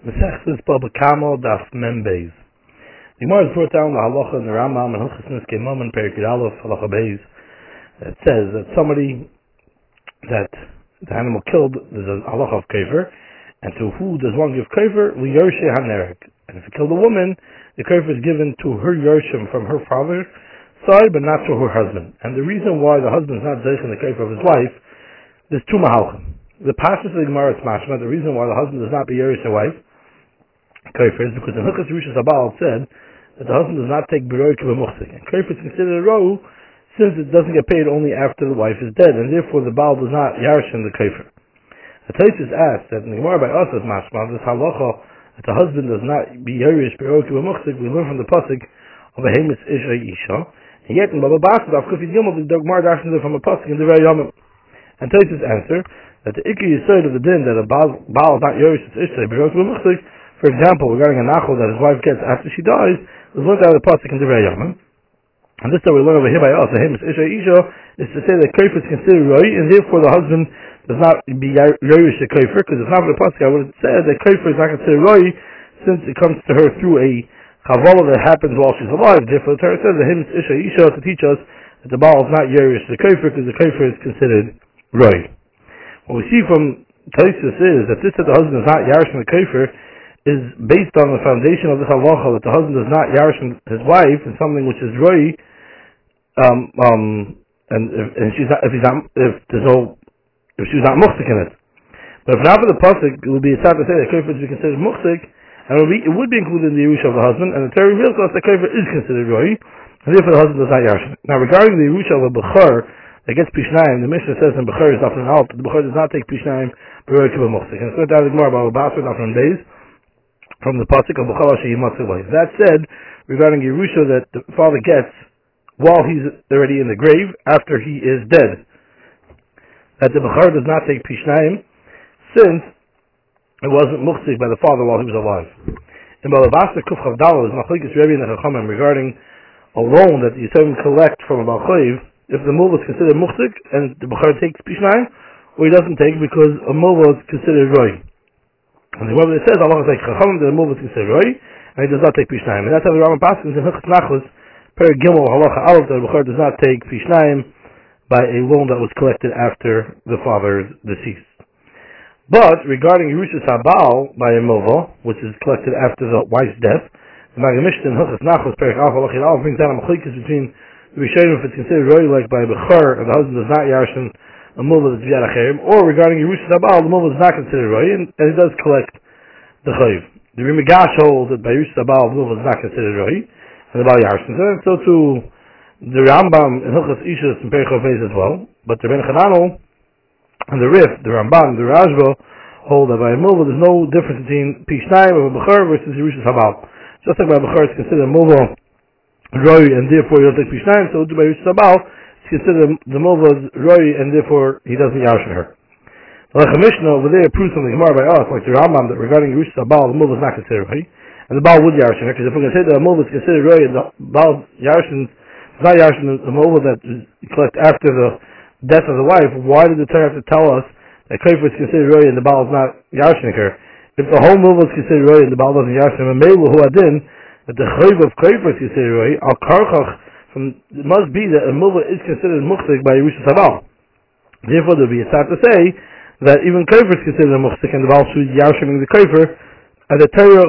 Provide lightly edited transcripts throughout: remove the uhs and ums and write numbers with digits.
Meshachitech Baba Kamal Daf Membeis. The Gemara is brought down the halacha in the Rambam and Hukhas Ruches Abal and Perikid Aleph Halacha Beis. It says that somebody that the animal killed, there's a halacha of kofer, and to who does one give kofer? Liyorshe hanerek. And if you kill the woman, the kofer is given to her yorshim from her father's side, but not to her husband. And the reason why the husband is not zeichen the kofer of his wife, there's two mahalchim. The pashtus of the Gemara is mashma. The reason why the husband does not be yorish the wife kofer is because in Hukhas Ruches Abal said that the husband does not take biroy kibamuchzik, and kofer is considered a row since it doesn't get paid only after the wife is dead, and therefore the Baal does not yarshin the kofer. The Tosis asked that in the Gemara by us as mashma this halacha that the husband does not be yorish biroy kibamuchzik. We learn from the pasuk of a hemis isha isha, and yet in Baba Basa Avkufi the Gemara dashes from a pasuk in the very yomim. And Tosis answer that the ikki yisoid of the din that a Baal is not yorish its isha biroy kibamuchzik. For example, regarding a nachal that his wife gets after she dies, is learned out of the pasuk in Divrei Yomim. And this that we learn over here by us, the hemis isha isha, is to say that kofer is considered roi, and therefore the husband does not be yorish the kofer, because if not for the pasuk, I would have said that kofer is not considered roi, since it comes to her through a chavala that happens while she's alive. Therefore, the Torah says the hemis isha isha to teach us that the Baal is not yorish the kofer, because the kofer is considered roi. What we see from Tosis is that this that the husband is not yorish the kofer is based on the foundation of this halacha that the husband does not yarish his wife in something which is roi, and if she's not muchzik in it. But if not for the pasuk, it would be sad to say that kofer is considered muchzik, and it would be included in the Yerusha of the husband. And the Torah reveals to us that kofer is considered roi, and therefore the husband does not yarish. Now, regarding the Yerusha of a bechor that gets pishnayim, the Mishnah says in bechor is often out, but the bechor does not take pishnayim b'roi kibbeh muchzik. And it's not that Gemara about Basra from days. From the pasuk of that said, regarding Yerusha that the father gets while he's already in the grave, after he is dead, that the bechor does not take pishnayim, since it wasn't muchzik by the father while he was alive. In Baba Basa Avkufi is machlokes Rebine Hananul regarding a loan that the Yisroel collect from a Balchoiv, if the mullah is considered muchzik and the bechor takes pishnayim, or he doesn't take because a mullah is considered roi. And the Rambam says Allah is like Chachamim, the Rambam is roi, and he does not take pishnayim. And that's how the Rambam passes in Hilchos Nachos, per Gimel Halacha Aleph, that the bechor does not take pishnayim by a loan that was collected after the father's decease. But regarding Yerusha Sabal by a Movo, which is collected after the wife's death, the Magen Mishnah in Hilchos Nachos, per Halacha Aleph, brings down a machlokes between the Rishonim if it's considered roi like by a bechor, and the husband does not yarshin a mullah that's biyad acherim, or regarding Yerusha Abal, the mullah is not considered roi, and it does collect the chayv. The Rimigash holds that by Yerusha Abal, the mullah is not considered roi, and the Baal Yarshin. And so to the Rambam in Hukhas Ishas and Perichovez as well, but the Rebine Hananul and the Rif, the Rambam, the Rajbo hold that by a mullah there's no difference between Pishnaim of a bechor versus Yerusha Abal. Just like by a bechor it's considered a mullah roi, and therefore you don't take Pishnaim, so by Yerusha Abal, consider the Mova's roi, and therefore he doesn't yarshin her. The Mishnah over there proves something more by us, like the Rambam, that regarding Yerusha Baal, the Mova is not considered roi, and the Baal would yarshin her, because if we're going to say that the Mova is considered roi, and the Baal yarshin, it's not yarshin the Mova that is collected after the death of the wife, why did the Torah have to tell us that kofer is considered roi and the Baal is not yarshin her? If the whole Mova is considered roi and the Baal doesn't yarshin her, that the chayv of kofer is considered roi, al karchach, it must be that a mullah is considered muchzik by Yerusha Sabal. Therefore, there will be a sad to say that even kofer is considered a muchzik, and the Baal should be yarshiming the kofer. And the Torah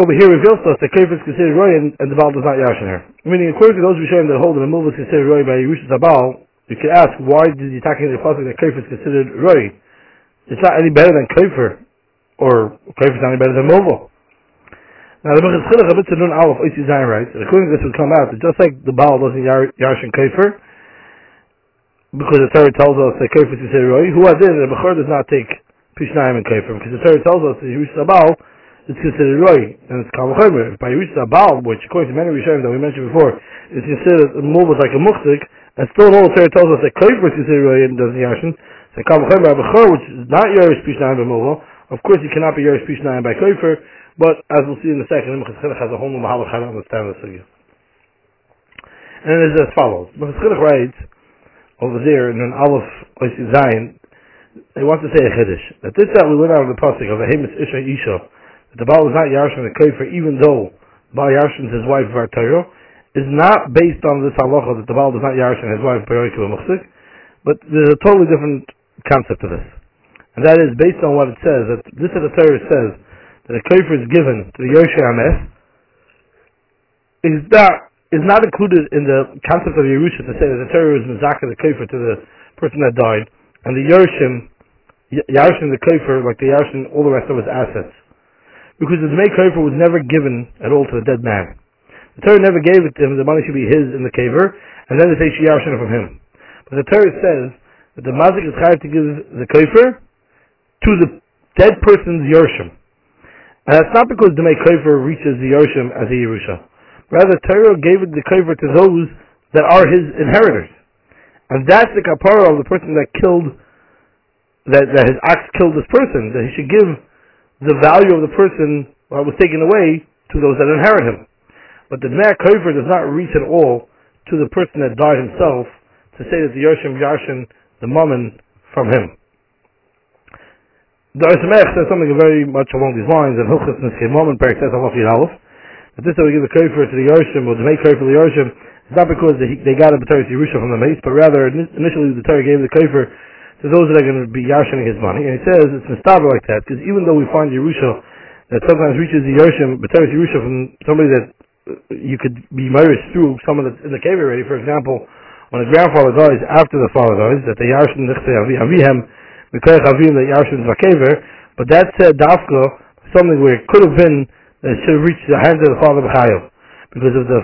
over here reveals to us that kofer is considered roi, and the Baal does not yarshim her. Meaning, according to those Rishonim that hold that a mullah is considered roi by Yerusha Sabal, you could ask, why did you talk in the pasuk that kofer is considered roi? It's not any better than kofer, or kofer is not any better than mullah. Now the Minchas Chinuch of Oishe zayin writes, and according to this would come out that just like the Baal doesn't yarshin kofer, because the Torah tells us that kofer is considered roi, who are there that the bechor does not take pishnayim and kofer, because the Torah tells us that Yerusha Baal is considered roi, and it's kal v'chomer. By Yerusha Baal, which according to many Rishonim that we mentioned before, is considered mullah like a muchzik, and still the Torah tells us that kofer is considered roi and doesn't yarshin, so kal v'chomer, a bechor which is not yorish pishnayim by mullah, of course he cannot be yorish pishnayim by kofer. But as we'll see in a second, Meshachitech has a whole new mahalach how to understand this again. And it is as follows: Meshachitech writes over there in an Aleph Oishe zayin He wants to say a chiddush. That this that we went out of the pasuk of a hemis isha isha, that the Baal is not yarshin the kofer, even though Baal yarshin his wife by Torah, is not based on this halacha that the Baal does not yarshin his wife by Yochel Muchzik, but there's a totally different concept to this, and that is based on what it says that this is the Torah says that a kofer is given to the Yoshei Hames is not included in the concept of Yerusha to say that the Torah is mizaka the kofer to the person that died. And the Yarshin the Kofer, like the Yarshin, all the rest of his assets. Because the Dmei Kofer was never given at all to the dead man. The Torah never gave it to him, the money should be his in the Kofer, and then they say she Yarshin from him. But the Torah says that the Mazik is chayav to give the Kofer to the dead person's Yarshim. And that's not because Dmei Kofer reaches the Yarshim as a Yerusha. Rather, the Torah gave the Kofer to those that are his inheritors. And that's the kapara of the person that killed, that his ox killed this person, that he should give the value of the person that was taken away to those that inherit him. But the Dmei HaKofer does not reach at all to the person that died himself to say that the Yoshim Yarshin, the Mammon, from him. The Usamech says something very much along these lines, and Hukhas Ruches Abal says that this that we give the Kofer to the Yoshim, or the Dmei Kofer to the Yoshim, it's not because they got a Torah Yerusha from the mace, but rather initially the Torah gave the kofer to those that are going to be yarshining his money. And he says it's mistaber like that, because even though we find Yerusha that sometimes reaches the Yerusha, but Torah Yerusha from somebody that you could be married through, someone that's in the cave already. For example, when a grandfather dies after the father dies, that the yarshin avihem, because avim that yarshin is a caver, but that said dafka something where it could have been that it should have reached the hands of the father b'chayav. Because if the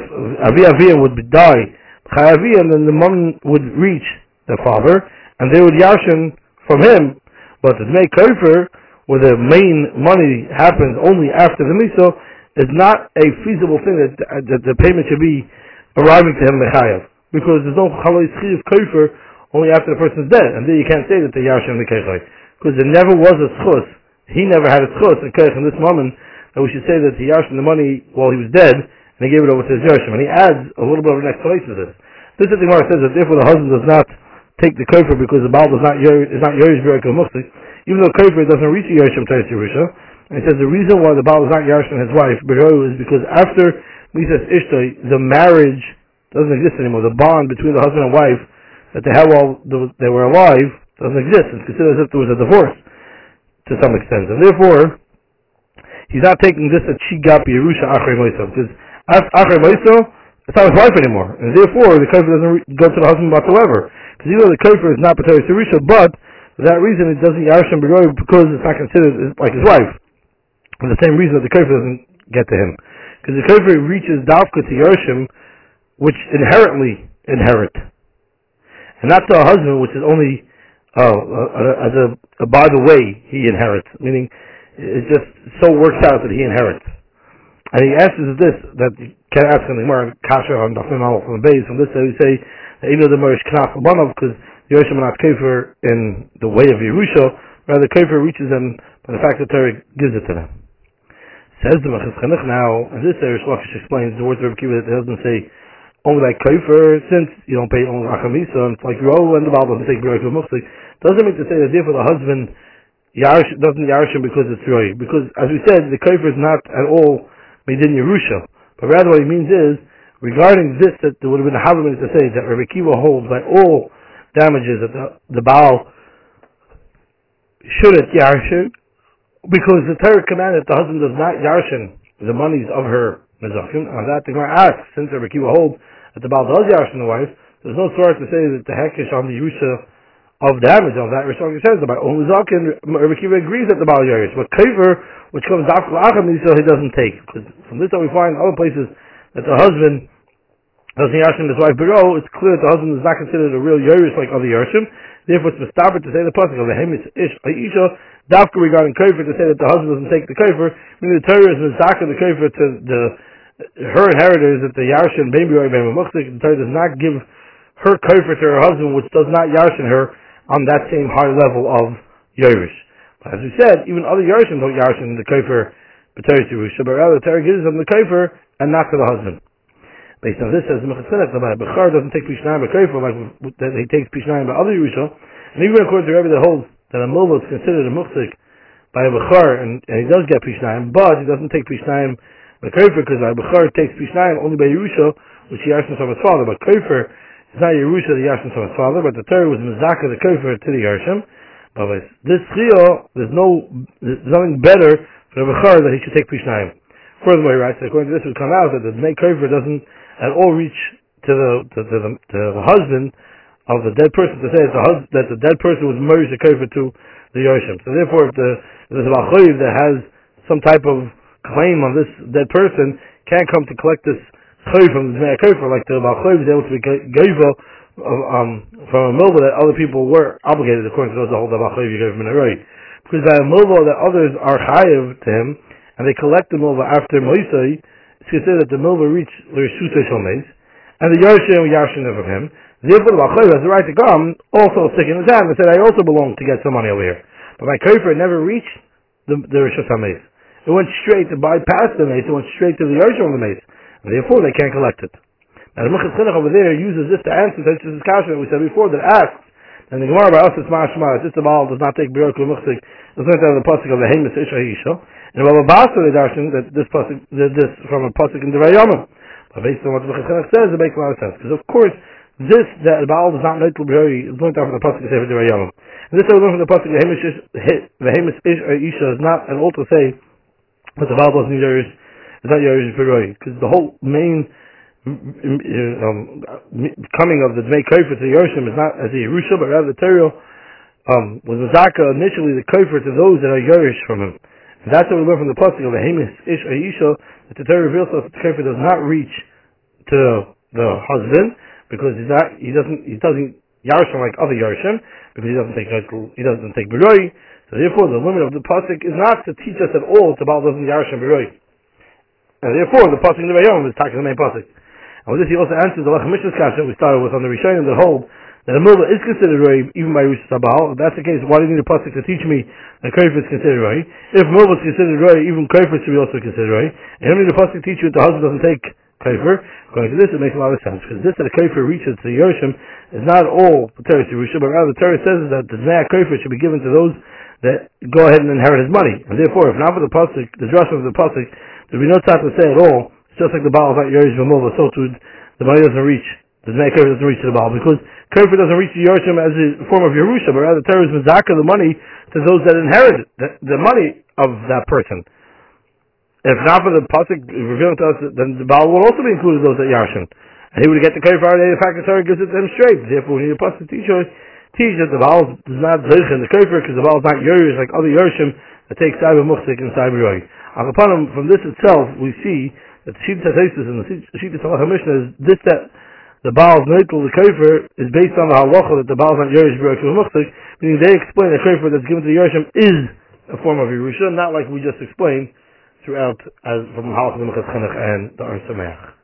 Avi Aviyah would die, and then the mom would reach the father, and they would yashin from him. But the Dmei Kofer, where the main money happens only after the miso, is not a feasible thing that the payment should be arriving to him mechayev, because there's no chaloi schiyuv kofer only after the person's dead, and then you can't say that the yashin the kechay, because there never was a schus. He never had a schus in kech in this moment that we should say that he yashin the money while he was dead. And he gave it over to his Yershim. And he adds a little bit of an explanation to this. This is the Gemara says that therefore the husband does not take the kofer because the Baal is not Yerush B'Yochel Muchzik, even though kofer doesn't reach the Yershim Teres Yerusha. And he says the reason why the Baal is not Yerush and his wife B'Yochel is because after Mises Ishtoi, the marriage doesn't exist anymore. The bond between the husband and wife that they had while they were alive doesn't exist. It's considered as if there was a divorce to some extent. And therefore, he's not taking this that she got Yerusha Achrei Moisam, because after Moiso, it's not his wife anymore, and therefore the kofer doesn't go to the husband whatsoever. Because even though the kofer is not B'Toras Yerusha, but for that reason it doesn't Yarshin B'Roy because it's not considered like his wife. For the same reason that the kofer doesn't get to him, because the kofer reaches Dafka to Yershim, which inherently inherit, and not to a husband, which is only as a by the way he inherits. Meaning, it just so works out that he inherits. And he answers this, that you can't ask anything more, Kasha on Dafim Al from the base, from this, that we say, the Merish Knaf Abanov, because the Yerusha are not kofer in the way of Yerusha, rather kofer reaches them by the fact that Torah gives it to them. Says the Meshachitech now, and this Eresh Lakish explains the words of Rebbi Akiva that the husband say, only like kofer, since you don't pay only Achamisa, and it's like Ro and the Baal doesn't take B'Yochel Muchzik, doesn't mean to say that therefore the husband doesn't Yarshin because it's Roy. Because, as we said, the kofer is not at all Midin Yerusha, but rather what he means is regarding this that there would have been a halvah to say that Rebbi Akiva holds by all damages that the Baal shouldn't yarshin because the Torah commanded that the husband does not yarshin the monies of her mizachim. On that, the Gemara asks, since Rebbi Akiva holds that the Baal does yarshin the wife, there's no source to say that the hekish on the Yerusha of damage on that. Rish Lakish says that by all mizachim, Rebbi Akiva agrees that the Baal yarshin, but kofer, which comes after Achamisa, he doesn't take. Because from this that we find in other places that the husband doesn't Yershim his wife below, it's clear that the husband is not considered a real Yerush like other Yershim. Therefore it's mistaber to say the pasuk of the Hemis Ish Aisha, Dafka regarding kofer to say that the husband doesn't take the kofer, meaning the Torah is mizaka the kofer to her inheritors that the Yershim baby or baby muchzik, the Torah does not give her kofer to her husband which does not Yershim her on that same high level of Yerush. As we said, even other Yerushim don't Yerushim the kofer B'Toras Yerusha, but rather the Torah gives them the kofer and not to the husband. Based on this, says the Minchas Chinuch, the Bechar doesn't take Pishnayim by kofer like that he takes Pishnayim by other Yerusha, and even according to Rebbe that holds that a mullah is considered a muhsik by a bechor, and he does get pishnayim, but he doesn't take pishnayim by kofer, because a bechor takes pishnayim only by Yerusha, which he yashnas from his father. But kofer is not Yerusha that he yashnas from his father, but the Torah was mizaka the kofer to the Yershim. But this chiyuv, there's nothing better for a bechor that he should take pishnayim. Furthermore, he writes that according to this, it would come out that the Dnei kofer doesn't at all reach to the husband of the dead person, to say that the dead person was murdered to kofer to the Yoshim. So therefore, if there's a Bachoiv that has some type of claim on this dead person, can't come to collect this Choiv from the Dnei kofer, like the Bachoiv is able to be Geva from a Milva that other people were obligated, according to those that hold the Bachoiv you gave him in a right. Because by a Milva that others are Chayiv to him, and they collect the Milva after Moisei, it's considered that the Milva reached Rishute Shalmeis, and the Yoshim Yashin of him. Therefore, the Bachoiv has the right to come, also stick in his hand, and said, I also belong to get some money over here. But my kofer never reached the Rishus HaMeis. It went straight to bypass the Meis, it went straight to the Yoshim of the Meis. And therefore, they can't collect it. Now, the Minchas Chinuch over there uses this to answer such as Kashmir we said before, that asks, and the Gemara by us is Ma'ashma, this Baal does not take B'yor Kul Muchzik, does not have the Pasuk of the Hemis Isha Isha. And Baba Basa Avkufi, that this Pasuk, this from a Pasuk in Divrei Yomim. But based on what the Minchas Chinuch says, it makes a lot of sense. Because of course, this that Baal does not know to B'yori is learned out from the Pasuk of Sefer Divrei Yomim. And this I learned from the Pasuk the Hemis Ish or Isha is not an old to say that the Baal doesn't need Yorish, is not Yorish B'yori. Because the whole main coming of the Dmei Kofer to the Yoshim is not as a Yerusha, but rather the Torah was a Zaka initially the Kofer to those that are Yorish from him. And that's what we learned from the Pasuk of the Hemis Ish or Isha, that the Torah reveals that the Kofer does not reach to the husband, because he's not, he doesn't Yarshim like other Yarshim, because he doesn't take Beroi. So therefore, the limit of the pasuk is not to teach us at all to Baal doesn't Yarshim Beroi. And therefore, the pasuk in the Rayom is talking the main pasuk. And with this, he also answers the Lachemish's question we started with on the Rishonim that hold that a Milva is considered Roi even by Rishus HaBaal. If that's the case, why do you need a pasuk to teach me that Kofer is considered Roi? If Milva is considered Roi, even Kofer should be also considered Roi. And how many the pasuk teach you that the husband doesn't take Kofer? According to this, it makes a lot of sense, because this that a kofer reaches to the Yoshim is not all the Torah Yerusha, but rather the Torah says that the Dnei kofer should be given to those that go ahead and inherit his money. And therefore, if not for the pasuk, the drashim of the pasuk, there would be no time to say at all. It's just like the Baal is not Yorish B'milva, so too the money doesn't reach, the Dnei kofer doesn't reach to the Baal, because kofer doesn't reach the Yoshim as a form of Yerusha, but rather the Torah is mizaka the money to those that inherit the money of that person. If not for the pasuk revealing to us, then the Baal will also be included those at Yarshin. And he would get the kofer already, the fact that Torah gives it to him straight. Therefore, we need a pasuk teach that the Baal does not zeicha in the kofer, because the Baal is not Yorish like other Yershim that take Saiba Muchzik and Saiba Roi. From this itself, we see that the Shita Tosis and the Shita Halacha Mishnah is this, that the Baal's natal, the kofer, is based on the halacha that the Baal is not Yorish B'rosh Muchzik, meaning they explain the kofer that's given to the Yershim is a form of Yerusha, not like we just explained throughout, as from Halakha Minchas Chinuch and the Arn Samayach.